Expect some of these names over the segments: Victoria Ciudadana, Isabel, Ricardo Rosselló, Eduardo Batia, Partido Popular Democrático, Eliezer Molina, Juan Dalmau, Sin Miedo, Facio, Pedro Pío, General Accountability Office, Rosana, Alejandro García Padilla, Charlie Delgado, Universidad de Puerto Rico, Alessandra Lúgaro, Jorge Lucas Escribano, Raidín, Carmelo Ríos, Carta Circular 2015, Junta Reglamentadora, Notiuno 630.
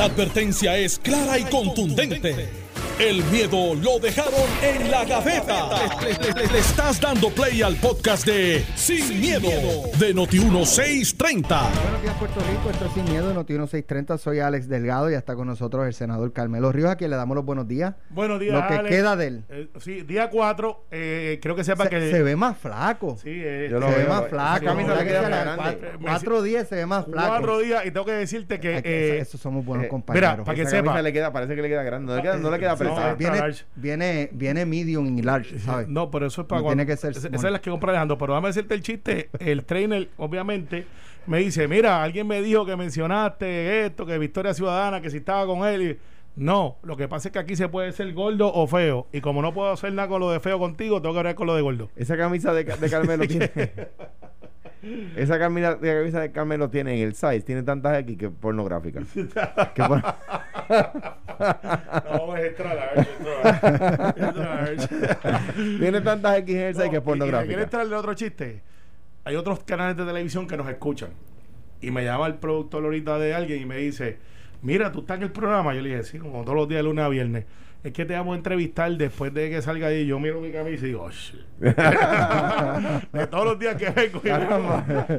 La advertencia es clara y contundente. El miedo lo dejaron en la gaveta. Le estás dando play al podcast de Sin Miedo de Notiuno 630. Buenos días, Puerto Rico. Esto es Sin Miedo de Notiuno 630. Soy Alex Delgado y está con nosotros el senador Carmelo Ríos, a quien le damos los buenos días. Buenos días, Alex. Lo que queda de él. Sí, día 4, creo que sepa que... Se ve más flaco. Sí, se ve más flaco. La camisa le queda grande. 4 días se ve más flaco. 4 días y tengo que decirte que... Esos somos buenos compañeros. Mira, para que sepa. Le queda, parece que le queda grande. No le queda perfecto. No, viene medium y large, ¿sabes? No, pero eso es para cuando, tiene que ser esas son las que compra Alejandro. Pero déjame decirte el chiste. El trainer, obviamente, me dice: mira, alguien me dijo que mencionaste esto, que Victoria Ciudadana, que si estaba con él. Y, no, lo que pasa es que aquí se puede ser gordo o feo. Y como no puedo hacer nada con lo de feo contigo, tengo que hablar con lo de gordo. Esa camisa de Carmelo tiene. Esa camisa de Carmelo tiene en el size, tiene tantas X que pornográfica. No, es extra large. Tiene tantas X en el size que es pornográfica. ¿Quieres traerle otro chiste? Hay otros canales de televisión que nos escuchan. Y me llama el productor ahorita de alguien y me dice: mira, tú estás en el programa. Yo le dije: sí, como todos los días, de lunes a viernes. Es que te vamos a entrevistar después de que salga ahí. Yo miro mi camisa y digo: oh, shit. De todos los días que vengo.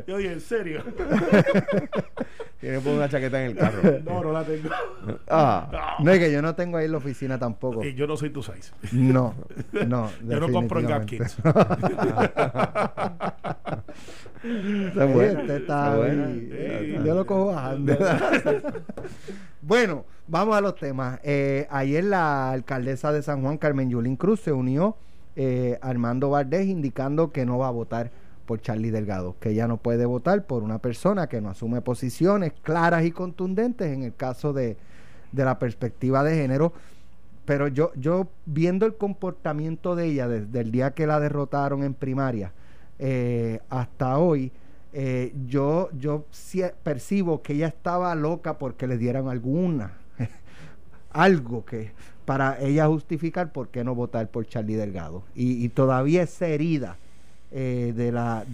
Yo dije: ¿en serio? Tiene que poner una chaqueta en el carro. No la tengo. No, es que yo no tengo ahí en la oficina tampoco. Y yo no soy tu size. No. Yo no compro en Gap Kids. Este está bueno. Yo lo cojo bajando. Bueno, vamos a los temas. Ayer la alcaldesa de San Juan, Carmen Yulín Cruz, se unió a Armando Valdés, indicando que no va a votar por Charlie Delgado, que ella no puede votar por una persona que no asume posiciones claras y contundentes en el caso de la perspectiva de género. Pero yo viendo el comportamiento de ella desde el día que la derrotaron en primaria hasta hoy, yo percibo que ella estaba loca porque le dieran algo que para ella justificar por qué no votar por Charlie Delgado, y todavía esa herida de la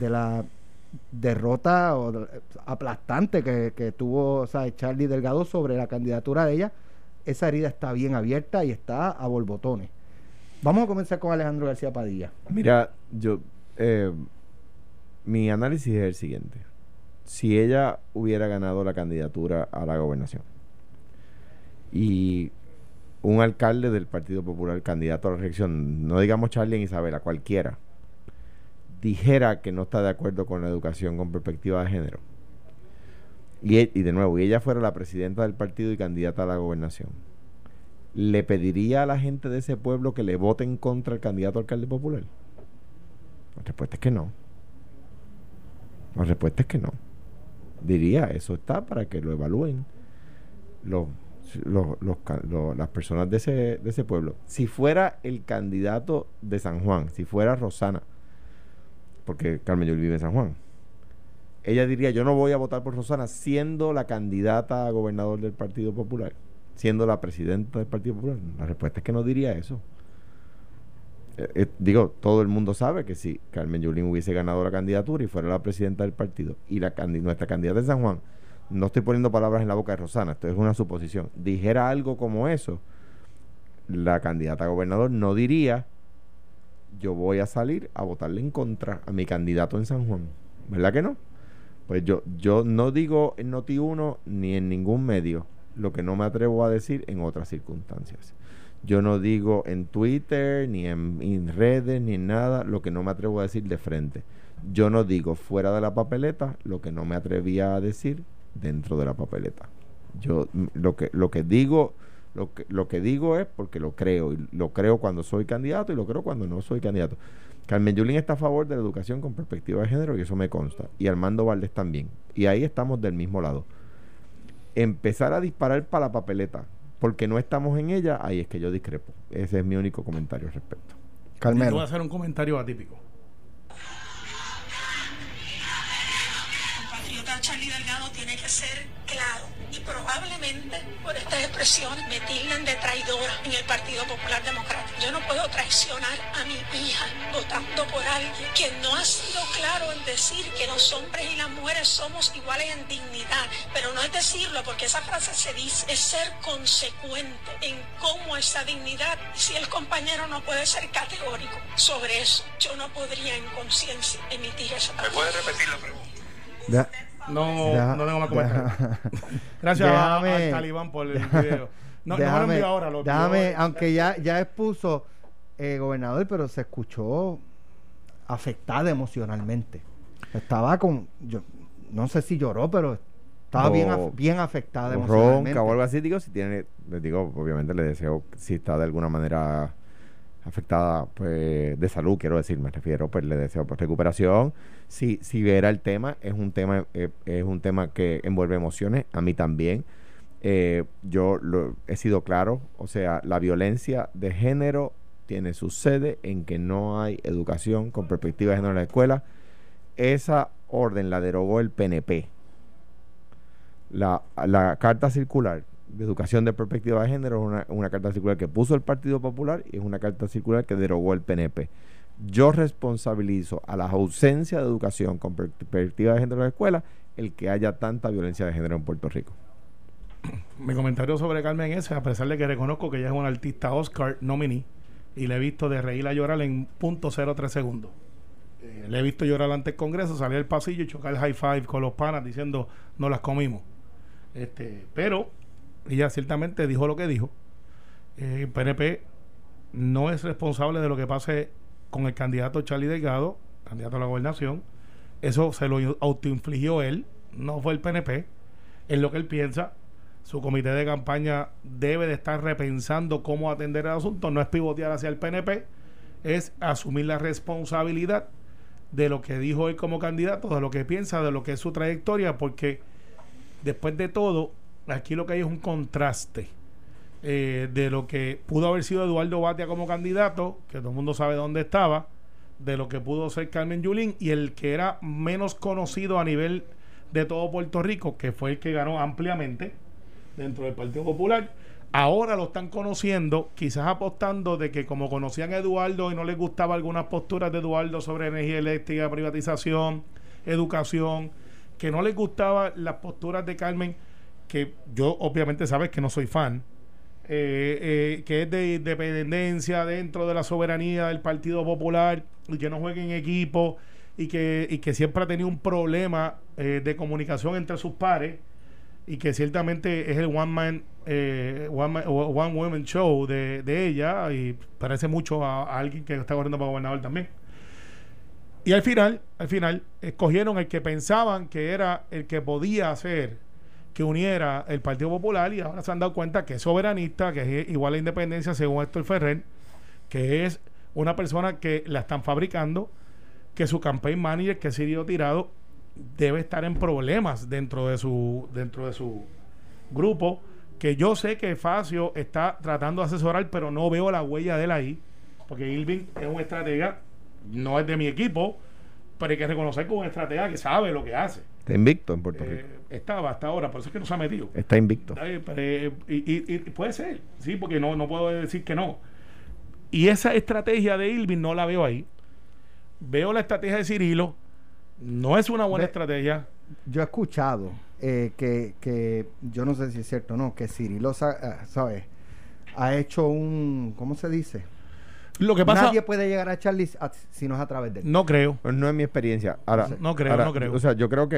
derrota aplastante que tuvo, o sea, Charlie Delgado sobre la candidatura de ella, esa herida está bien abierta y está a borbotones. Vamos a comenzar con Alejandro García Padilla. Mira, yo mi análisis es el siguiente: si ella hubiera ganado la candidatura a la gobernación y un alcalde del Partido Popular, candidato a la reelección, no digamos Charlie en Isabela, cualquiera, dijera que no está de acuerdo con la educación con perspectiva de género, y de nuevo, y ella fuera la presidenta del partido y candidata a la gobernación, ¿le pediría a la gente de ese pueblo que le voten contra el candidato alcalde popular? La respuesta es que no. La respuesta es que no. Diría: eso está para que lo evalúen las personas de ese pueblo. Si fuera el candidato de San Juan, si fuera Rosana, porque Carmen Yulín vive en San Juan, ella diría: yo no voy a votar por Rosana, siendo la candidata a gobernador del Partido Popular, siendo la presidenta del Partido Popular. La respuesta es que no diría eso. Digo, todo el mundo sabe que si Carmen Yulín hubiese ganado la candidatura y fuera la presidenta del partido y nuestra candidata de San Juan, no estoy poniendo palabras en la boca de Rosana, esto es una suposición, dijera algo como eso, la candidata a gobernador no diría: yo voy a salir a votarle en contra a mi candidato en San Juan. ¿Verdad que no? Pues yo no digo en Notiuno ni en ningún medio lo que no me atrevo a decir en otras circunstancias. Yo no digo en Twitter, ni en redes, ni en nada, lo que no me atrevo a decir de frente. Yo no digo fuera de la papeleta lo que no me atrevía a decir dentro de la papeleta. Yo lo que digo es porque lo creo. Y lo creo cuando soy candidato y lo creo cuando no soy candidato. Carmen Yulín está a favor de la educación con perspectiva de género, y eso me consta. Y Armando Valdés también. Y ahí estamos del mismo lado. Empezar a disparar para la papeleta porque no estamos en ella, ahí es que yo discrepo. Ese es mi único comentario al respecto. Carmelo. Yo voy a hacer un comentario atípico. El compatriota Charlie Delgado tiene que ser claro, y probablemente por estas expresiones acusaciones me tildan de traidora en el Partido Popular Democrático. Yo no puedo traicionar a mi hija votando por alguien que no ha sido claro en decir que los hombres y las mujeres somos iguales en dignidad, pero no es decirlo porque esa frase se dice, es ser consecuente en cómo esa dignidad, si el compañero no puede ser categórico sobre eso, yo no podría en conciencia emitir esa pregunta. ¿Me puede repetir la pregunta? No tengo más comentarios. Gracias al Talibán por el video. No me lo envío ahora. Aunque ya expuso gobernador, pero se escuchó afectada emocionalmente. Estaba con... Yo no sé si lloró, pero estaba bien afectada emocionalmente. Ronca o algo así. Digo, si tiene... Les digo, obviamente le deseo, si está de alguna manera afectada, pues, de salud, quiero decir, me refiero, pues le deseo por recuperación. Si verá el tema, es un tema que envuelve emociones, a mí también. Yo he sido claro, o sea, la violencia de género tiene su sede en que no hay educación con perspectiva de género en la escuela. Esa orden la derogó el PNP. La carta circular de educación de perspectiva de género es una carta circular que puso el Partido Popular y es una carta circular que derogó el PNP. Yo responsabilizo a la ausencia de educación con perspectiva de género en la escuela el que haya tanta violencia de género en Puerto Rico. Mi comentario sobre Carmen es, a pesar de que reconozco que ella es una artista Oscar nominee y le he visto de reír a llorar en 0.03 segundos. Le he visto llorar ante el Congreso, salir al pasillo y chocar el high five con los panas diciendo no las comimos. Pero ella ciertamente dijo lo que dijo. El PNP no es responsable de lo que pase con el candidato Charlie Delgado, candidato a la gobernación. Eso se lo autoinfligió él, no fue el PNP. Es lo que él piensa. Su comité de campaña debe de estar repensando cómo atender el asunto. No es pivotear hacia el PNP, es asumir la responsabilidad de lo que dijo él como candidato, de lo que piensa, de lo que es su trayectoria, porque después de todo aquí lo que hay es un contraste de lo que pudo haber sido Eduardo Batia como candidato, que todo el mundo sabe dónde estaba, de lo que pudo ser Carmen Yulín, y el que era menos conocido a nivel de todo Puerto Rico, que fue el que ganó ampliamente dentro del Partido Popular. Ahora lo están conociendo, quizás apostando de que como conocían a Eduardo y no les gustaba algunas posturas de Eduardo sobre energía eléctrica, privatización, educación, que no les gustaban las posturas de Carmen, que yo obviamente sabes que no soy fan, que es de independencia dentro de la soberanía del Partido Popular y que no juegue en equipo y que siempre ha tenido un problema de comunicación entre sus pares y que ciertamente es el one woman show de ella y parece mucho a alguien que está corriendo para gobernador también. Y al final escogieron el que pensaban que era el que podía hacer que uniera el Partido Popular, y ahora se han dado cuenta que es soberanista, que es igual a independencia según Héctor Ferrer, que es una persona que la están fabricando, que su campaign manager, que es Cirilo Tirado, debe estar en problemas dentro de su grupo, que yo sé que Facio está tratando de asesorar, pero no veo la huella de él ahí, porque Irving es un estratega, no es de mi equipo, pero hay que reconocer que es un estratega que sabe lo que hace. Está invicto en Puerto Rico. Estaba hasta ahora, por eso es que no se ha metido. Está invicto. Y puede ser, sí, porque no puedo decir que no. Y esa estrategia de Irving no la veo ahí. Veo la estrategia de Cirilo. No es una buena estrategia. Yo he escuchado que yo no sé si es cierto o no, que Cirilo ha hecho un, ¿cómo se dice? Lo que pasa, nadie puede llegar a Charlie si no es a través de él. No creo. No es mi experiencia. Ahora, no creo. O sea, yo creo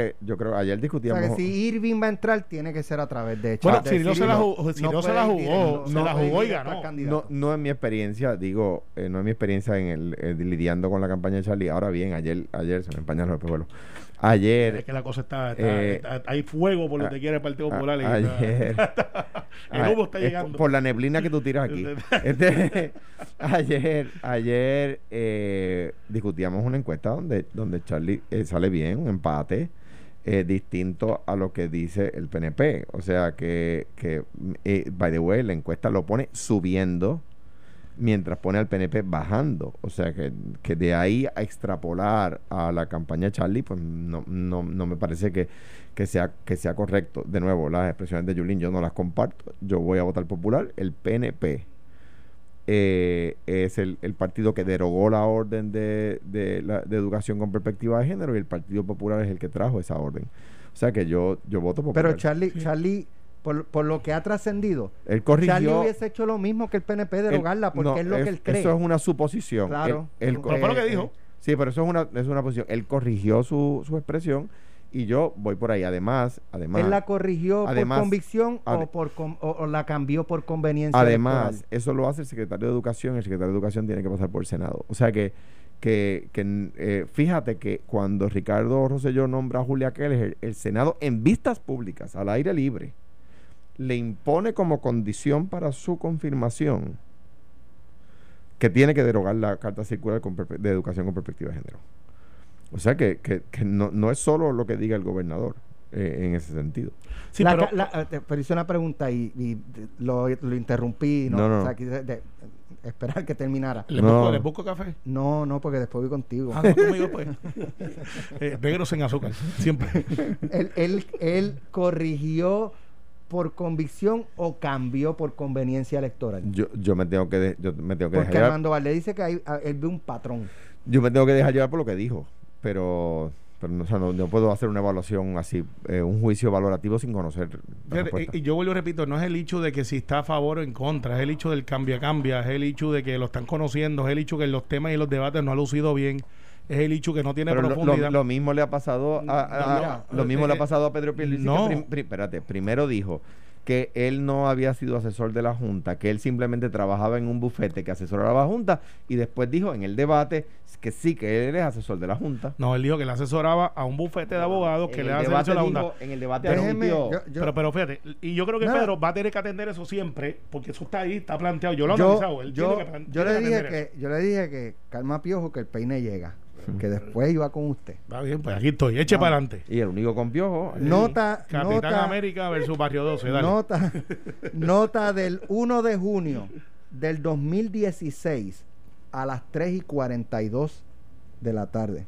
ayer discutíamos. O sea, que si Irving va a entrar, tiene que ser a través de Charlie. Bueno, Cirilo se la jugó y ganó. No es mi experiencia, digo, no es mi experiencia en el lidiando con la campaña de Charlie. Ahora bien, ayer se me empañaron los espejuelos. Ayer. Es que la cosa está hay fuego por lo que quiere el Partido Popular. Ayer. El humo está llegando. Por la neblina que tú tiras aquí. Ayer discutíamos una encuesta donde Charlie sale bien, un empate distinto a lo que dice el PNP. O sea que by the way, la encuesta lo pone subiendo. mientras pone al PNP bajando. O sea, que de ahí a extrapolar a la campaña de Charlie, pues no me parece que sea correcto. De nuevo, las expresiones de Yulín yo no las comparto. Yo voy a votar popular. El PNP es el partido que derogó la orden de educación con perspectiva de género, y el Partido Popular es el que trajo esa orden. O sea que yo voto popular. Pero Charlie por lo que ha trascendido, Charlie hubiese hecho lo mismo que el PNP, derogarla, porque es lo que él cree. Eso es una suposición. Claro. Pero lo que dijo. Sí, pero eso es una posición. Él corrigió su expresión y yo voy por ahí. Además él la corrigió por convicción o la cambió por conveniencia. Además, eso lo hace el secretario de Educación. El secretario de Educación tiene que pasar por el Senado. O sea que fíjate que cuando Ricardo Rosselló nombra a Julia Keller, el Senado, en vistas públicas, al aire libre, le impone como condición para su confirmación que tiene que derogar la Carta Circular de Educación con Perspectiva de Género. O sea que no es solo lo que diga el gobernador en ese sentido. Sí, pero hice una pregunta y lo interrumpí. No. O sea, esperar que terminara. ¿Les busco café? No, porque después voy contigo. Ah, no, conmigo pues. Negros en azúcar, siempre. Él corrigió por convicción o cambió por conveniencia electoral. Yo me tengo que dejar llevar. Porque Armando Valdés dice que él ve un patrón. Yo me tengo que dejar llevar por lo que dijo, pero o sea, no puedo hacer una evaluación así, un juicio valorativo sin conocer la respuesta. Y yo vuelvo y repito, no es el hecho de que si está a favor o en contra, es el hecho del cambia, es el hecho de que lo están conociendo, es el hecho que en los temas y los debates no ha lucido bien. Es el hecho que no tiene profundidad. Lo mismo le ha pasado a Pedro Pierluisi. No. Primero dijo que él no había sido asesor de la Junta, que él simplemente trabajaba en un bufete que asesoraba a la Junta, y después dijo en el debate que sí, que él es asesor de la Junta. No, él dijo que le asesoraba a un bufete de abogados que le hace asesor a la Junta. En el debate pero fíjate, y yo creo que Pedro va a tener que atender eso siempre, porque eso está ahí, está planteado. Yo lo he analizado. Yo le dije que calma piojo, que el peine llega, que después iba con usted. Está bien, pues aquí estoy, eche para adelante. Y el único con piojo. Capitán América versus Barrio 12. Dale. Nota del 1 de junio del 2016 a las 3:42 de la tarde.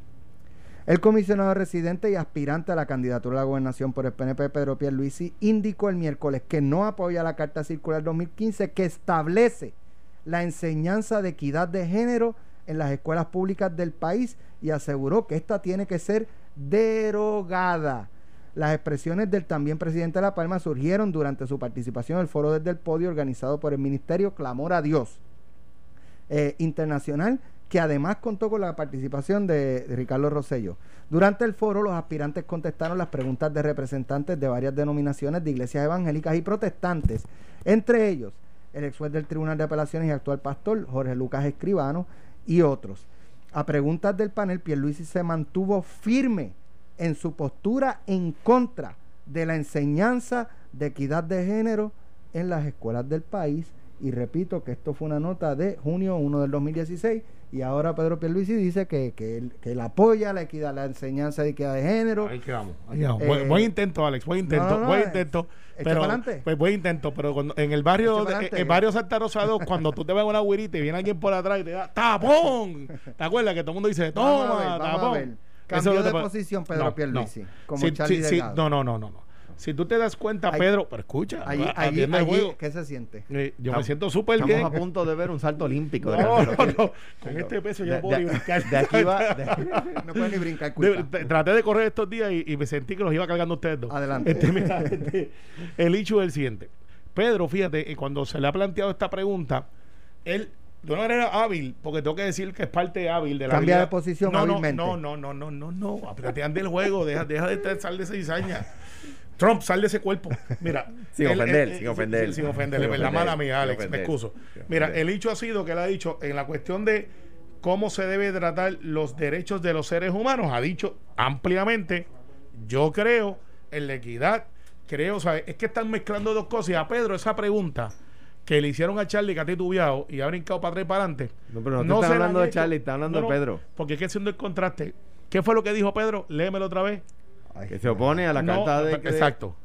El comisionado residente y aspirante a la candidatura a la gobernación por el PNP, Pedro Pierluisi, indicó el miércoles que no apoya la Carta Circular 2015, que establece la enseñanza de equidad de género en las escuelas públicas del país, y aseguró que esta tiene que ser derogada. Las expresiones del también presidente de La Palma surgieron durante su participación en el foro desde el podio organizado por el Ministerio Clamor a Dios Internacional, que además contó con la participación de Ricardo Rosselló. Durante el foro, los aspirantes contestaron las preguntas de representantes de varias denominaciones de iglesias evangélicas y protestantes, entre ellos el ex juez del Tribunal de Apelaciones y actual pastor Jorge Lucas Escribano y otros. A preguntas del panel, Pierluisi se mantuvo firme en su postura en contra de la enseñanza de equidad de género en las escuelas del país, y repito que esto fue una nota de junio 1 del 2016, y ahora Pedro Pierluisi dice que él apoya la equidad, la enseñanza de equidad de género. Ahí quedamos. Buen intento, Alex, buen intento. Buen intento, pero cuando, en el barrio Santa Rosado, cuando tú te ves una güirita y viene alguien por atrás y te da ¡tapón! ¿Te acuerdas que todo el mundo dice ¡toma, tapón! Cambió de posición Pedro Pierluisi, como Charlie Delgado. No. Si tú te das cuenta, Pedro, pero escucha, allí, ¿qué se siente? Yo me siento súper bien. Estamos a punto de ver un salto olímpico. Con este peso yo puedo ni brincar. De aquí va. No puedes ni brincar. Traté de correr estos días y me sentí que los iba cargando ustedes dos. Adelante. El hecho es el siguiente. Pedro, fíjate, cuando se le ha planteado esta pregunta, él, de una manera hábil, porque tengo que decir que es parte hábil de la cambia habilidad de posición hábilmente. No. Apretean del juego, deja de sal de cizaña. Trump, sal de ese cuerpo. Mira, sin ofenderle, ¿verdad? Mala mía, Alex, me excuso. Mira, el hecho ha sido que él ha dicho en la cuestión de cómo se debe tratar los derechos de los seres humanos, ha dicho ampliamente, yo creo en la equidad, creo, ¿sabes? Es que están mezclando dos cosas. Y a Pedro, esa pregunta que le hicieron a Charlie, que ha titubeado y ha brincado para atrás y para adelante. No, pero no está hablando de Charlie, está hablando de Pedro. Porque es que siendo el contraste, ¿qué fue lo que dijo Pedro? Léemelo otra vez. Que se opone a la carta de... Exacto.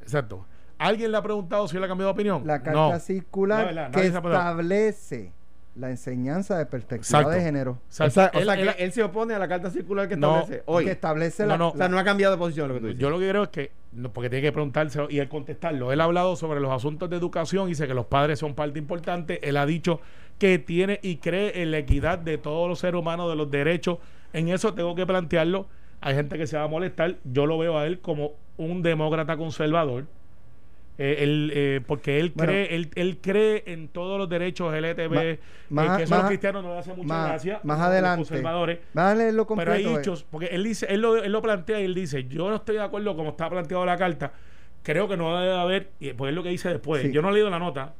¿Alguien le ha preguntado si él ha cambiado de opinión? La carta circular que establece la enseñanza de perspectiva de género. Exacto. O sea, él se opone a la carta circular que establece hoy. Que establece la, o sea, no ha cambiado de posición, lo que tú dices. Yo lo que creo es que, porque tiene que preguntárselo y él contestarlo. Él ha hablado sobre los asuntos de educación, dice que los padres son parte importante. Él ha dicho que tiene y cree en la equidad de todos los seres humanos, de los derechos. En eso tengo que plantearlo. Hay gente que se va a molestar. Yo lo veo a él como un demócrata conservador. Porque él cree, él cree en todos los derechos LGTB, que eso a los cristianos no le hace mucha gracia, más adelante los conservadores, a leerlo completo, pero hay dichos, porque él dice, él lo plantea y él dice, yo no estoy de acuerdo como está planteado la carta, creo que no debe haber, y pues es lo que dice después, yo no he leído la nota.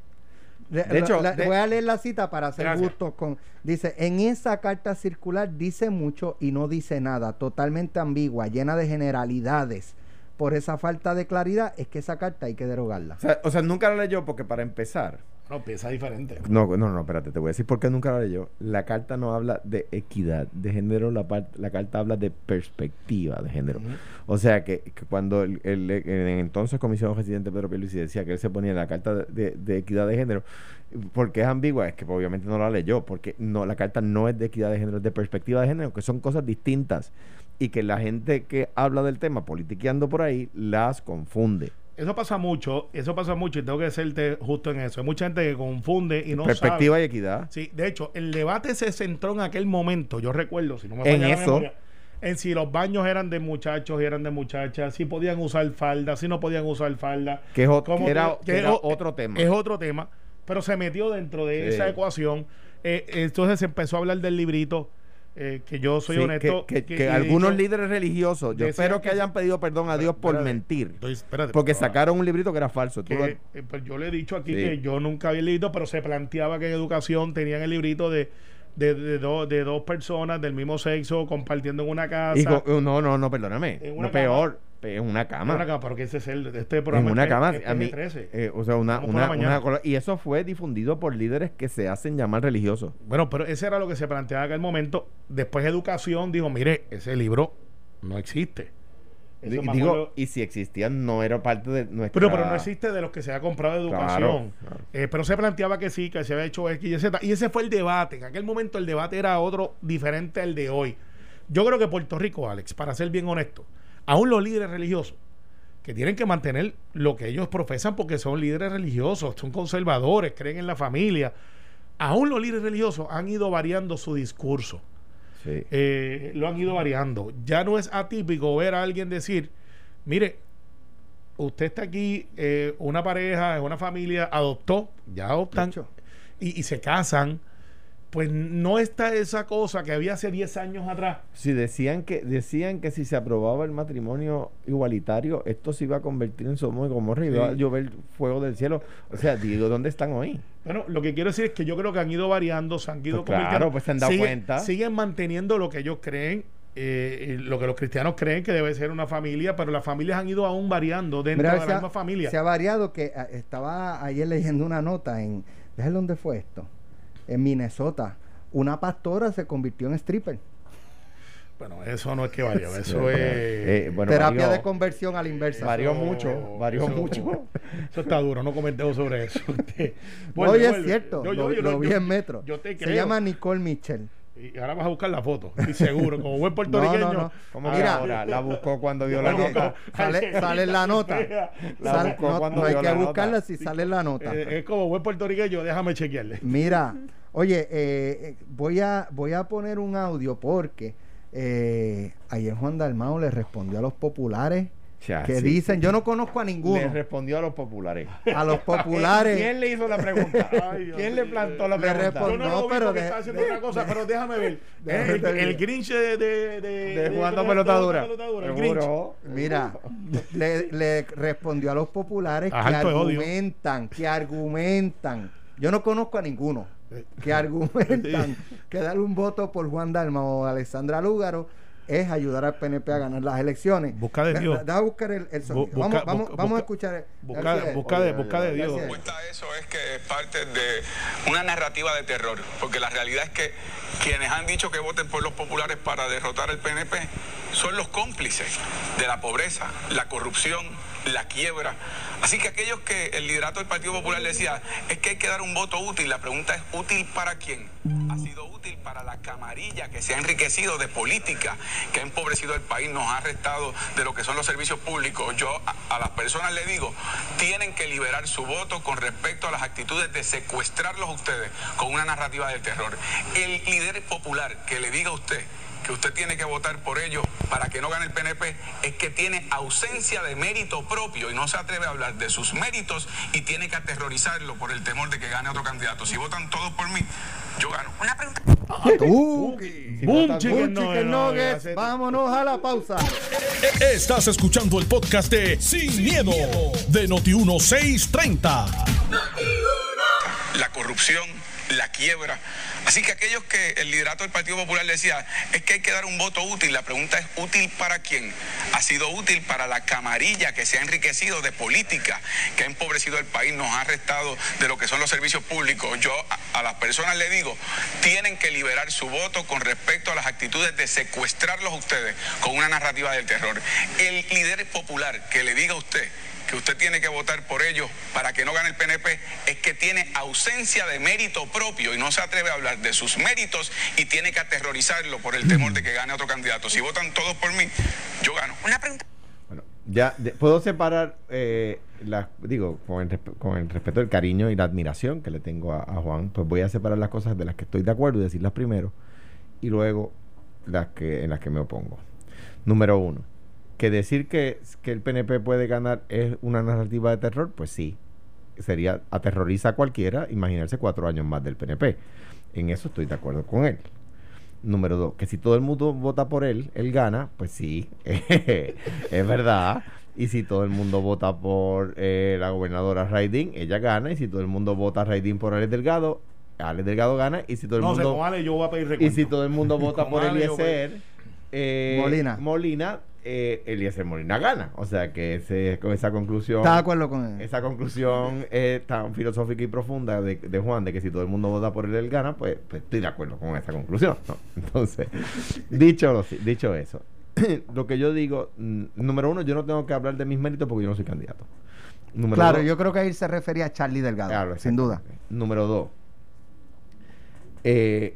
De hecho, voy a leer la cita para ser justos con. Dice, en esa carta circular dice mucho y no dice nada, totalmente ambigua, llena de generalidades. Por esa falta de claridad es que esa carta hay que derogarla. O sea, nunca la leyó porque para empezar... No, piensa diferente. No, espérate, te voy a decir por qué nunca la leyó. La carta no habla de equidad de género, la carta habla de perspectiva de género. Uh-huh. O sea, que cuando el entonces comisionado residente Pedro Pierluisi decía que él se ponía en la carta de equidad de género, porque es ambigua, es que obviamente no la leyó, porque no, la carta no es de equidad de género, es de perspectiva de género, que son cosas distintas. Y que la gente que habla del tema politiqueando por ahí las confunde. Eso pasa mucho y tengo que serte justo en eso. Hay mucha gente que confunde y no perspectiva sabe. Perspectiva y equidad. Sí, de hecho, el debate se centró en aquel momento, yo recuerdo, si no me falla la memoria, en si los baños eran de muchachos y eran de muchachas, si podían usar falda, si no podían usar falda. Que es otro tema. Es otro tema, pero se metió dentro de esa ecuación. Entonces se empezó a hablar del librito. Que yo soy honesto que algunos líderes religiosos, yo espero que hayan pedido perdón a Dios por mentir, porque sacaron un librito que era falso, pero yo le he dicho aquí que yo nunca había leído, pero se planteaba que en educación tenían el librito de dos personas del mismo sexo compartiendo en una casa y no, perdóname, no, peor, es una cama. En una cama, porque ese es este programa. En una cama, a mí, o sea, una y eso fue difundido por líderes que se hacen llamar religiosos. Bueno, pero ese era lo que se planteaba en aquel momento. Después Educación dijo, mire, ese libro no existe. Y si existían no era parte de nuestra... Pero no existe de los que se ha comprado Educación. Claro. Pero se planteaba que sí, que se había hecho X y Z. Y ese fue el debate. En aquel momento el debate era otro, diferente al de hoy. Yo creo que Puerto Rico, Alex, para ser bien honesto, aún los líderes religiosos, que tienen que mantener lo que ellos profesan porque son líderes religiosos, son conservadores, creen en la familia, aún los líderes religiosos han ido variando su discurso. Sí. Lo han ido variando. Ya no es atípico ver a alguien decir, mire, usted está aquí, una pareja, una familia, adoptó, ya adoptan y se casan. Pues no está esa cosa que había hace 10 años atrás. Sí, decían que si se aprobaba el matrimonio igualitario, esto se iba a convertir en Sodoma y Gomorra, iba a llover fuego del cielo. O sea, digo, ¿dónde están hoy? Bueno, lo que quiero decir es que yo creo que han ido variando, se han ido convirtiendo. Claro, pues se han dado cuenta. Siguen manteniendo lo que ellos creen, lo que los cristianos creen que debe ser una familia, pero las familias han ido aún variando dentro de la misma familia. Se ha variado, que estaba ayer leyendo una nota en... Déjalo, ¿dónde fue esto? En Minnesota, una pastora se convirtió en stripper. Bueno, eso no es que varió, eso es... bueno, terapia de conversión a la inversa. Varió mucho, varió mucho. Eso está duro, no comentemos sobre eso. Bueno, oye, es cierto, lo vi en Metro. Se llama Nicole Mitchell. Y ahora vas a buscar la foto, y seguro, como buen puertorriqueño. No. Como mira, ahora la buscó cuando dio la nota. Sale en la nota. Hay que buscarla si sale en la nota. Es como buen puertorriqueño, déjame chequearle. Mira, oye, voy a poner un audio porque ayer Juan Dalmau le respondió a los populares. Que dicen, yo no conozco a ninguno. Le respondió a los populares. A los populares. ¿Quién le hizo la pregunta? Ay, Dios. ¿Quién le plantó la pregunta? Respondió, no, lo pero que está haciendo una cosa, pero déjame ver. El Grinch de jugando pelotadura. Mira, le respondió a los populares que argumentan. Yo no conozco a ninguno. Que argumentan que darle un voto por Juan Dalmau o Alessandra Lúgaro es ayudar al PNP a ganar las elecciones. Busca de Dios. Da a buscar el sonido. Vamos a escuchar. Busca de Dios. La respuesta a eso es que es parte de una narrativa de terror, porque la realidad es que quienes han dicho que voten por los populares para derrotar al PNP son los cómplices de la pobreza, la corrupción, la quiebra. Así que aquellos que el liderato del Partido Popular decía, es que hay que dar un voto útil, la pregunta es ¿útil para quién? Ha sido útil para la camarilla que se ha enriquecido de política, que ha empobrecido el país, nos ha restado de lo que son los servicios públicos. Yo a las personas les digo, tienen que liberar su voto con respecto a las actitudes de secuestrarlos a ustedes con una narrativa del terror. El líder popular que le diga a usted que usted tiene que votar por ellos para que no gane el PNP, es que tiene ausencia de mérito propio y no se atreve a hablar de sus méritos y tiene que aterrorizarlo por el temor de que gane otro candidato. Si votan todos por mí, yo gano. Una pregunta. Chicken Nuggets. Vámonos a la pausa. Estás escuchando el podcast de Sin Miedo de Notiuno 630. La corrupción, la quiebra. Así que aquellos que el liderato del Partido Popular decía, es que hay que dar un voto útil, la pregunta es ¿útil para quién? Ha sido útil para la camarilla que se ha enriquecido de política, que ha empobrecido el país, nos ha restado de lo que son los servicios públicos. Yo a las personas les digo, tienen que liberar su voto con respecto a las actitudes de secuestrarlos a ustedes con una narrativa del terror. El líder popular que le diga a usted que usted tiene que votar por ellos para que no gane el PNP, es que tiene ausencia de mérito propio y no se atreve a hablar de sus méritos y tiene que aterrorizarlo por el temor de que gane otro candidato. Si votan todos por mí, yo gano. Una pregunta. Bueno, ya puedo separar, con el respeto, el cariño y la admiración que le tengo a Juan, pues voy a separar las cosas de las que estoy de acuerdo y decirlas primero y luego en las que me opongo. Número uno. Que decir que el PNP puede ganar es una narrativa de terror, pues sí, sería aterroriza a cualquiera imaginarse 4 años más del PNP. En eso estoy de acuerdo con él. Número dos, que si todo el mundo vota por él, él gana, pues sí, es verdad. Y si todo el mundo vota por la gobernadora Raidín, ella gana. Y si todo el mundo vota a Raidín por Alex Delgado gana. Y si todo el mundo... yo voy a pedir recuento. Y si todo el mundo vota por Eliezer Molina, Eliezer Molina gana. O sea que esa conclusión... ¿Estás de acuerdo con él? Esa conclusión tan filosófica y profunda de Juan, de que si todo el mundo vota por él gana, pues estoy de acuerdo con esa conclusión, ¿no? Entonces, dicho eso, lo que yo digo, número uno, yo no tengo que hablar de mis méritos porque yo no soy candidato. Número dos, yo creo que ahí se refería a Charlie Delgado, claro, sin duda. Número dos, es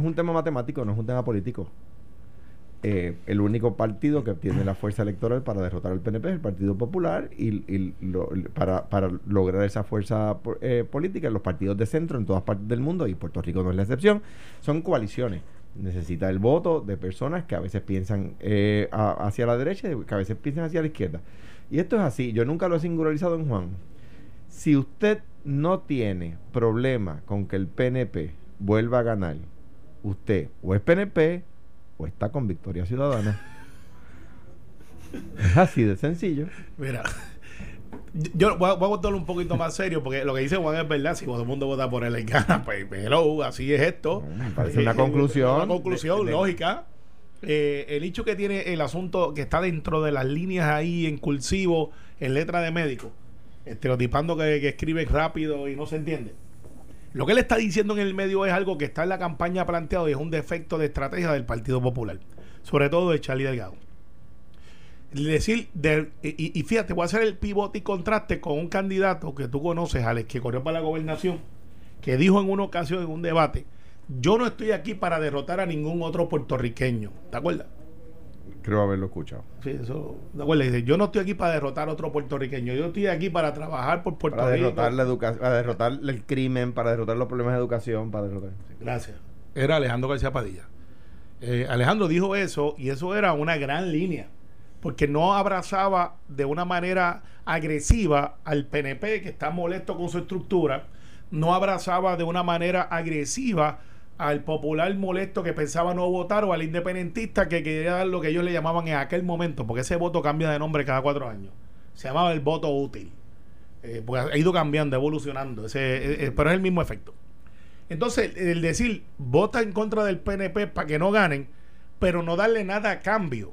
un tema matemático, no es un tema político. El único partido que tiene la fuerza electoral para derrotar al PNP es el Partido Popular y para lograr esa fuerza política, los partidos de centro en todas partes del mundo, y Puerto Rico no es la excepción, son coaliciones. Necesita el voto de personas que a veces piensan hacia la derecha y que a veces piensan hacia la izquierda. Y esto es así, yo nunca lo he singularizado en Juan. Si usted no tiene problema con que el PNP vuelva a ganar, usted o es PNP o está con Victoria Ciudadana. Es así de sencillo. Mira, yo voy a contarlo un poquito más serio, porque lo que dice Juan es verdad. Si todo el mundo vota por él en gana, pues hello, así es esto. Me parece una conclusión. Una conclusión lógica. El hecho que tiene el asunto que está dentro de las líneas ahí en cursivo, en letra de médico, estereotipando que escribe rápido y no se entiende. Lo que él está diciendo en el medio es algo que está en la campaña planteado y es un defecto de estrategia del Partido Popular, sobre todo de Charlie Delgado. Y fíjate, voy a hacer el pivote y contraste con un candidato que tú conoces, Alex, que corrió para la gobernación, que dijo en una ocasión en un debate, yo no estoy aquí para derrotar a ningún otro puertorriqueño. ¿Te acuerdas? Creo haberlo escuchado. Sí, eso. ¿Te acuerdas? Dice, yo no estoy aquí para derrotar a otro puertorriqueño, yo estoy aquí para trabajar por Puerto Rico. Para derrotar la educación, para derrotar el crimen, para derrotar los problemas de educación, para derrotar. Gracias. Era Alejandro García Padilla. Alejandro dijo eso, y eso era una gran línea, porque no abrazaba de una manera agresiva al PNP, que está molesto con su estructura, no abrazaba de una manera agresiva al popular molesto que pensaba no votar, o al independentista que quería dar lo que ellos le llamaban en aquel momento, porque ese voto cambia de nombre cada 4 años, se llamaba el voto útil, porque ha ido cambiando, evolucionando, pero es el mismo efecto. Entonces el decir vota en contra del PNP para que no ganen, pero no darle nada a cambio,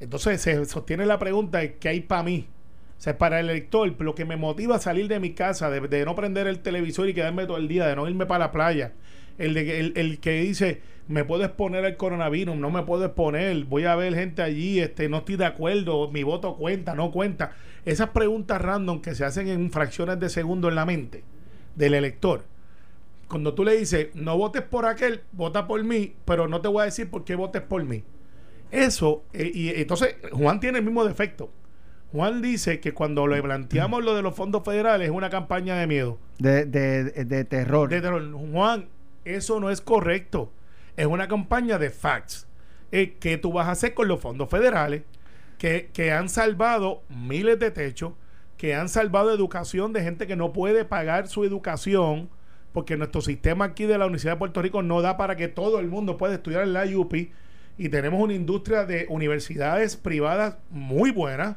entonces se sostiene la pregunta de ¿qué hay para mí? O sea, para el elector, lo que me motiva a salir de mi casa, de no prender el televisor y quedarme todo el día, de no irme para la playa, el que dice me puedo exponer al coronavirus, no me puedo exponer, voy a ver gente allí, no estoy de acuerdo, mi voto cuenta, no cuenta, esas preguntas random que se hacen en fracciones de segundo en la mente del elector. Cuando tú le dices, no votes por aquel, vota por mí, pero no te voy a decir por qué votes por mí. Eso, y entonces Juan tiene el mismo defecto. Juan dice que cuando le planteamos lo de los fondos federales es una campaña de miedo. De terror. De terror. Juan, eso no es correcto. Es una campaña de facts. ¿Qué tú vas a hacer con los fondos federales? Que han salvado miles de techos, que han salvado educación de gente que no puede pagar su educación, porque nuestro sistema aquí de la Universidad de Puerto Rico no da para que todo el mundo pueda estudiar en la UPI, y tenemos una industria de universidades privadas muy buenas,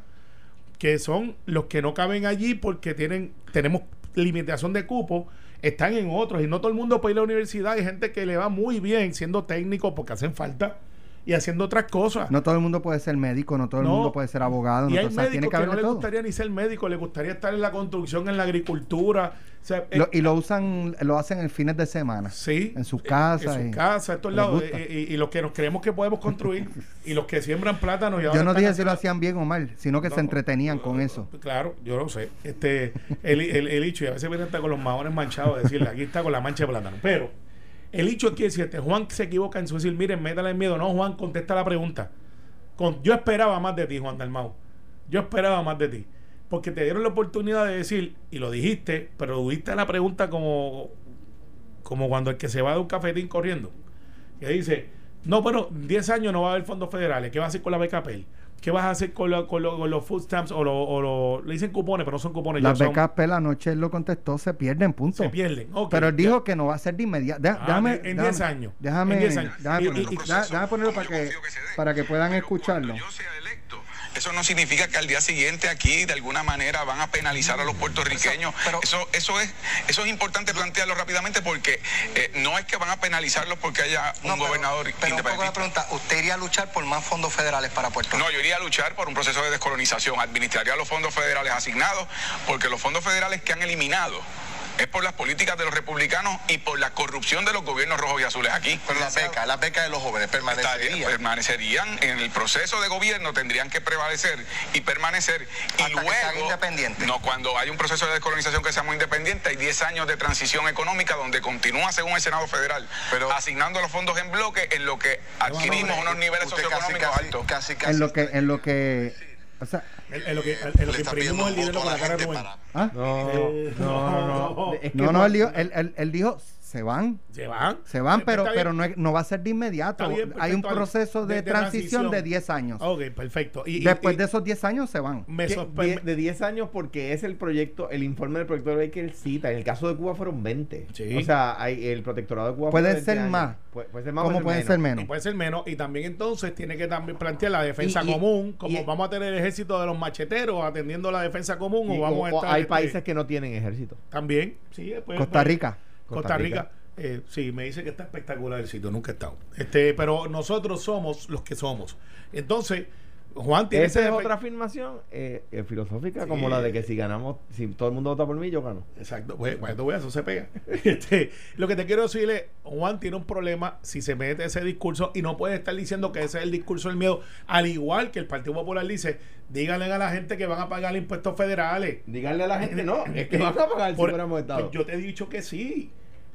que son los que no caben allí porque tenemos limitación de cupo, están en otros, y no todo el mundo puede ir a la universidad. Hay gente que le va muy bien siendo técnico porque hacen falta, y haciendo otras cosas. No todo el mundo puede ser médico, no todo el mundo puede ser abogado. Y hay médicos, o sea, tiene que no le gustaría ni ser médico, le gustaría estar en la construcción, en la agricultura. O sea, lo hacen en fines de semana. Sí. En sus casas. En sus casas, estos lados. Y los que nos creemos que podemos construir y los que siembran plátanos. Y yo no dije si lo hacían bien o mal, sino que se entretenían con eso. Claro, yo lo sé. El hecho, y a veces viene hasta con los maones manchados, decirle, aquí está con la mancha de plátano. Pero el hecho es que si Juan se equivoca en su decir, miren, métale miedo. No, Juan, contesta la pregunta. Yo esperaba más de ti, Juan Dalmau. Yo esperaba más de ti. Porque te dieron la oportunidad de decir, y lo dijiste, pero tuviste la pregunta como cuando el que se va de un cafetín corriendo. Que dice, no, pero 10 años no va a haber fondos federales. ¿Qué vas a hacer con la beca PEL? ¿Qué vas a hacer con los food stamps? Le dicen cupones, pero no son cupones. Las becas PEL, anoche él lo contestó, se pierden, punto. Se pierden, ok. Pero él dijo que no va a ser de inmediato. En 10 años. Déjame ponerlo para que puedan escucharlo. Yo sea electo. Eso no significa que al día siguiente aquí de alguna manera van a penalizar a los puertorriqueños. Eso es importante plantearlo rápidamente, porque no es que van a penalizarlos porque haya un gobernador independiente. Pero la pregunta, ¿usted iría a luchar por más fondos federales para Puerto Rico? No, yo iría a luchar por un proceso de descolonización. Administraría los fondos federales asignados, porque los fondos federales que han eliminado es por las políticas de los republicanos y por la corrupción de los gobiernos rojos y azules aquí. Pero la beca de los jóvenes permanecerían en el proceso de gobierno, tendrían que prevalecer y permanecer. Hasta y luego, que sean independientes. No, cuando hay un proceso de descolonización que sea muy independiente, hay 10 años de transición económica donde continúa, según el Senado Federal, pero asignando los fondos en bloque, en lo que adquirimos unos niveles socioeconómicos altos. O sea, en lo que imprimimos el dinero con la cara de Rubén. ¿Ah? No. Es que él dijo, se van, pero no va a ser de inmediato. Bien, hay un proceso de transición de 10 años. Ok, perfecto. Y después de esos 10 años se van. De 10 años, porque es el proyecto, el informe del protectorado de que él cita. En el caso de Cuba fueron 20. Sí. O sea, el protectorado de Cuba puede ser más. ¿Cómo puede ser menos? Puede ser menos. Y también entonces tiene que también plantear la defensa común, como vamos a tener el ejército de los macheteros atendiendo la defensa común, o vamos a estar... Hay países que no tienen ejército. También, sí. Costa Rica. Sí, me dice que está espectacular el sitio, nunca he estado. Pero nosotros somos los que somos. Entonces, Juan tiene... Esa es otra afirmación filosófica, sí, como la de que si ganamos, si todo el mundo vota por mí, yo gano. Exacto, pues eso se pega. Lo que te quiero decir es, Juan tiene un problema si se mete ese discurso, y no puede estar diciendo que ese es el discurso del miedo, al igual que el Partido Popular dice... Díganle a la gente que van a pagar impuestos federales. Díganle a la gente, no, es que van a pagar si fuéramos Estado. Yo te he dicho que sí,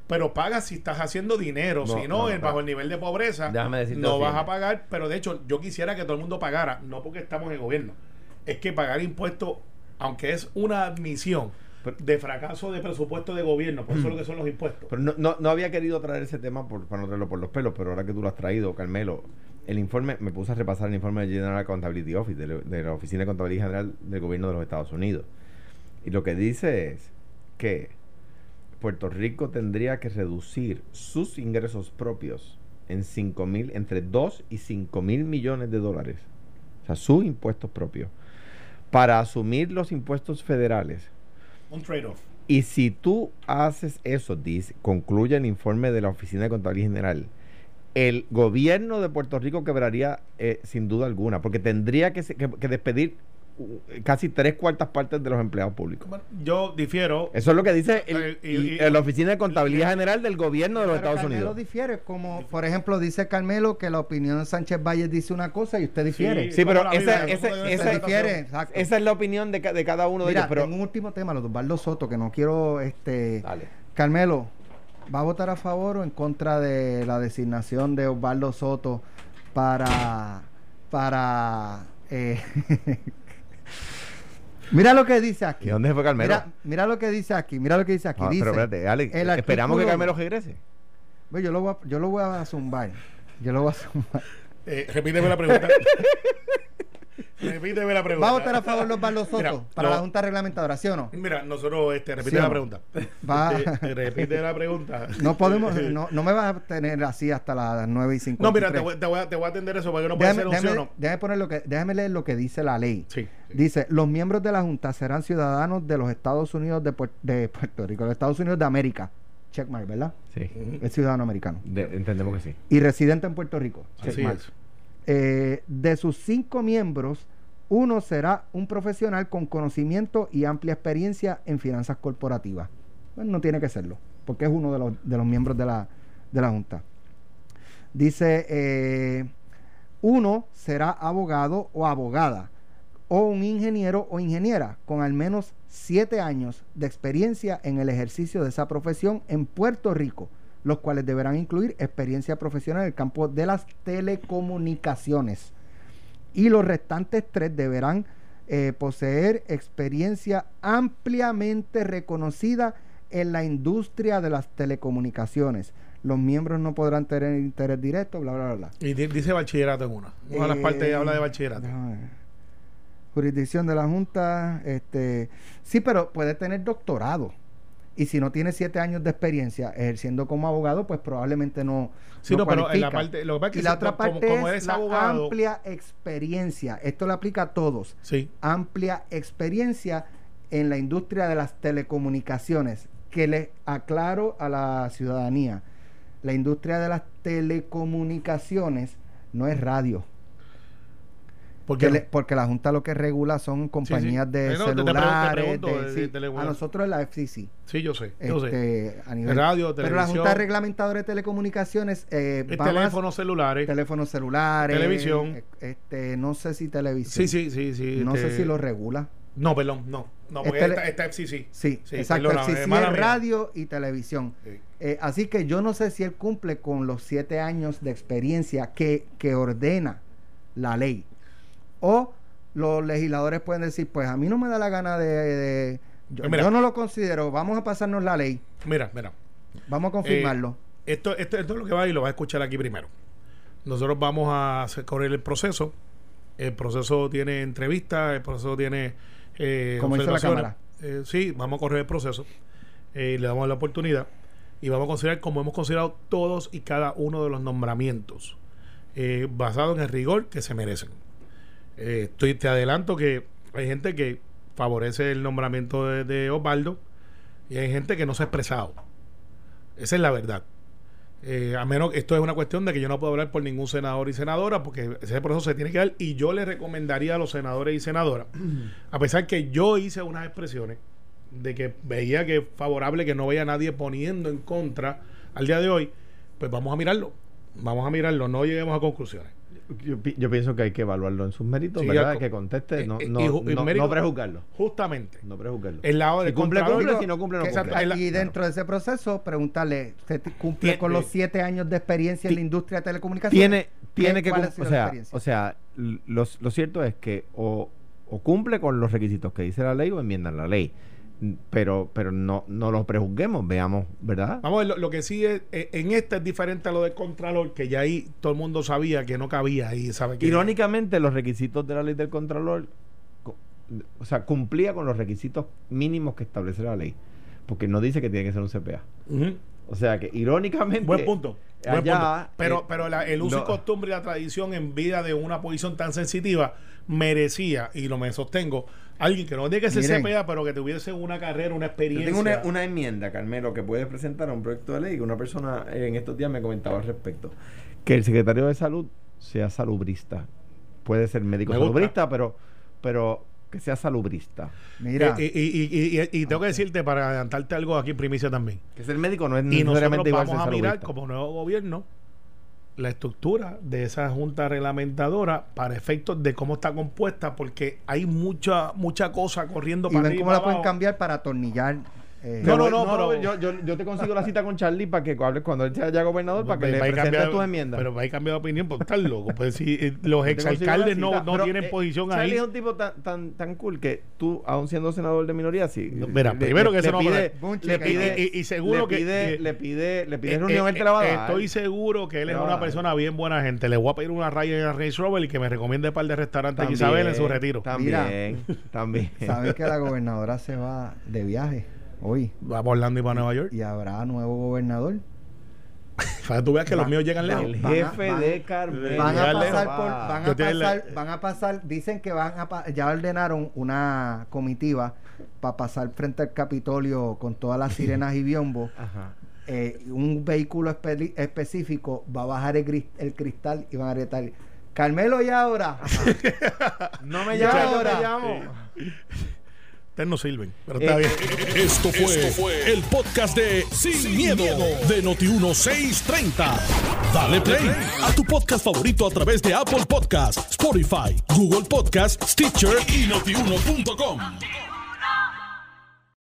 pero pagas si estás haciendo dinero, bajo el nivel de pobreza no vas a pagar. Pero de hecho, yo quisiera que todo el mundo pagara, no porque estamos en gobierno, es que pagar impuestos, aunque es una admisión de fracaso de presupuesto de gobierno, por eso lo que son los impuestos. Pero no había querido traer ese tema para no traerlo por los pelos, pero ahora que tú lo has traído, Carmelo, el informe, me puse a repasar el informe del General Accountability Office, de la Oficina de Contabilidad General del Gobierno de los Estados Unidos, y lo que dice es que Puerto Rico tendría que reducir sus ingresos propios en entre 2 y 5 mil millones de dólares, o sea, sus impuestos propios, para asumir los impuestos federales. Un trade-off. Y si tú haces eso, concluye el informe de la Oficina de Contabilidad General, el gobierno de Puerto Rico quebraría sin duda alguna, porque tendría que despedir casi 3/4 de los empleados públicos. Bueno, yo difiero. Eso es lo que dice la Oficina de Contabilidad General del Gobierno de los Estados Unidos. Carmelo difiere, como por ejemplo dice Carmelo que la opinión de Sánchez Valles dice una cosa y usted difiere. Sí, pero esa es la opinión de cada uno de ellos. Pero en un último tema, lo de Osvaldo Soto, que no quiero... Carmelo, ¿va a votar a favor o en contra de la designación de Osvaldo Soto para mira lo que dice aquí. ¿Y dónde se fue Carmelo? Mira lo que dice aquí, Ah, dice, pero espérate, Alex, esperamos que Carmelo regrese. Yo lo voy a zumbar. Repíteme la pregunta. Repíteme la pregunta. ¿Va a votar a favor los Barlos Soto para la Junta Reglamentadora, sí o no? Mira, nosotros, repite la pregunta. Repite la pregunta. No podemos, no me vas a tener así hasta las 9:50. No, mira, te voy a atender eso, porque yo no puedo hacer un sí o no. Déjame leer lo que dice la ley. Sí. Dice, los miembros de la Junta serán ciudadanos de los Estados Unidos de Puerto Rico, los Estados Unidos de América. Checkmark, ¿verdad? Sí. Es ciudadano americano. Entendemos que sí. Y residente en Puerto Rico. Checkmark. Así es. De sus 5 miembros, uno será un profesional con conocimiento y amplia experiencia en finanzas corporativas. Bueno, no tiene que serlo, porque es uno de los miembros de la Junta. Dice, uno será abogado o abogada, o un ingeniero o ingeniera, con al menos 7 años de experiencia en el ejercicio de esa profesión en Puerto Rico, los cuales deberán incluir experiencia profesional en el campo de las telecomunicaciones. Y los restantes 3 deberán poseer experiencia ampliamente reconocida en la industria de las telecomunicaciones. Los miembros no podrán tener interés directo, bla, bla, bla. Y dice bachillerato en una. Una de las partes habla de bachillerato. Jurisdicción de la Junta. Sí, pero puede tener doctorado. Y si no tiene 7 años de experiencia ejerciendo como abogado, pues probablemente no. Sí, no, pero en la parte, lo que pasa es que la otra parte como es la abogado, amplia experiencia. Esto le aplica a todos. Sí. Amplia experiencia en la industria de las telecomunicaciones. Que les aclaro a la ciudadanía, la industria de las telecomunicaciones no es radio. Porque la Junta lo que regula son compañías de celulares. A nosotros es la FCC. Sí, yo sé. A nivel radio, televisión. Pero la Junta Reglamentadora de Telecomunicaciones... teléfonos celulares. Teléfonos celulares. Televisión. No sé si televisión. Sí. No sé si lo regula. No, perdón, no porque esta FCC. Sí, exacto. Perdón, FCC es radio y televisión. Sí. Así que yo no sé si él cumple con los 7 años de experiencia que ordena la ley. O los legisladores pueden decir, pues a mí no me da la gana de yo no lo considero, vamos a pasarnos la ley. Mira. Vamos a confirmarlo. Esto es lo que va y lo va a escuchar aquí primero. Nosotros vamos a correr el proceso. El proceso tiene entrevistas, el proceso tiene ¿cómo hizo la Cámara? Sí, vamos a correr el proceso. Le damos la oportunidad y vamos a considerar como hemos considerado todos y cada uno de los nombramientos basados en el rigor que se merecen. Te adelanto que hay gente que favorece el nombramiento de Osvaldo y hay gente que no se ha expresado. Esa es la verdad. A menos, esto es una cuestión de que yo no puedo hablar por ningún senador y senadora, porque ese proceso se tiene que dar, y yo le recomendaría a los senadores y senadoras, a pesar que yo hice unas expresiones de que veía que es favorable, que no veía a nadie poniendo en contra al día de hoy, pues vamos a mirarlo, no lleguemos a conclusiones. Yo pienso que hay que evaluarlo en sus méritos, sí, ¿verdad? Que conteste, no prejuzgarlo. Justamente. No prejuzgarlo. El lado del cumple, si no cumple, no cumple. Y dentro de ese proceso, preguntarle, ¿usted cumple con los 7 años de experiencia en la industria de telecomunicaciones? Tiene que cumplir. O sea, lo cierto es que o cumple con los requisitos que dice la ley o enmiendan la ley. Pero no los prejuzguemos, veamos, ¿verdad? Vamos a ver, lo que sí es, en esta es diferente a lo del Contralor, que ya ahí todo el mundo sabía que no cabía ahí, ¿sabe? Irónicamente, los requisitos de la ley del Contralor, o sea, cumplía con los requisitos mínimos que establece la ley, porque no dice que tiene que ser un CPA. Uh-huh. O sea que, irónicamente... Buen punto. Pero el uso y costumbre y la tradición en vida de una posición tan sensitiva merecía, y lo me sostengo, alguien que no tiene que ser CPA, pero que tuviese una carrera, una experiencia. Yo tengo una enmienda, Carmelo, que puedes presentar a un proyecto de ley, que una persona en estos días me comentaba al respecto. Que el secretario de Salud sea salubrista. Puede ser médico salubrista, pero que sea salubrista. Mira, y tengo que decirte, para adelantarte algo aquí en primicia también, que ser médico no es necesariamente igual. Y nosotros vamos a mirar como nuevo gobierno la estructura de esa junta reglamentadora para efectos de cómo está compuesta, porque hay mucha cosa corriendo para arriba. Y ven cómo la pueden cambiar para atornillar. Pero yo te consigo la cita con Charlie para que hables cuando él sea haya gobernador, para que le presentes tus enmiendas. Pero va a cambiar de opinión porque estás loco. Pues si los exalcaldes no tienen posición ahí. Charlie es un tipo tan cool que tú, aún siendo senador de minoría, sí. Mira, primero que eso no y seguro que le pide reunión, él te la va a dar. Estoy seguro que él es una persona bien buena gente. Le voy a pedir una raya en el Range Rover y que me recomiende un par de restaurantes Isabel en su retiro. También. Sabes que la gobernadora se va de viaje hoy. Va por Orlando y para Nueva York. Y habrá nuevo gobernador. Para que tú veas que los míos llegan lejos. El jefe de Carmen. Van a pasar. Dicen que ya ordenaron una comitiva para pasar frente al Capitolio con todas las sirenas y biombos. Ajá. Un vehículo específico va a bajar el cristal y van a retar: Carmelo, ¿y ahora? No me llamo. No sirven, pero está bien. Esto fue el podcast de Sin Miedo de Notiuno 630. Dale play a tu podcast favorito a través de Apple Podcasts, Spotify, Google Podcasts, Stitcher y Notiuno.com.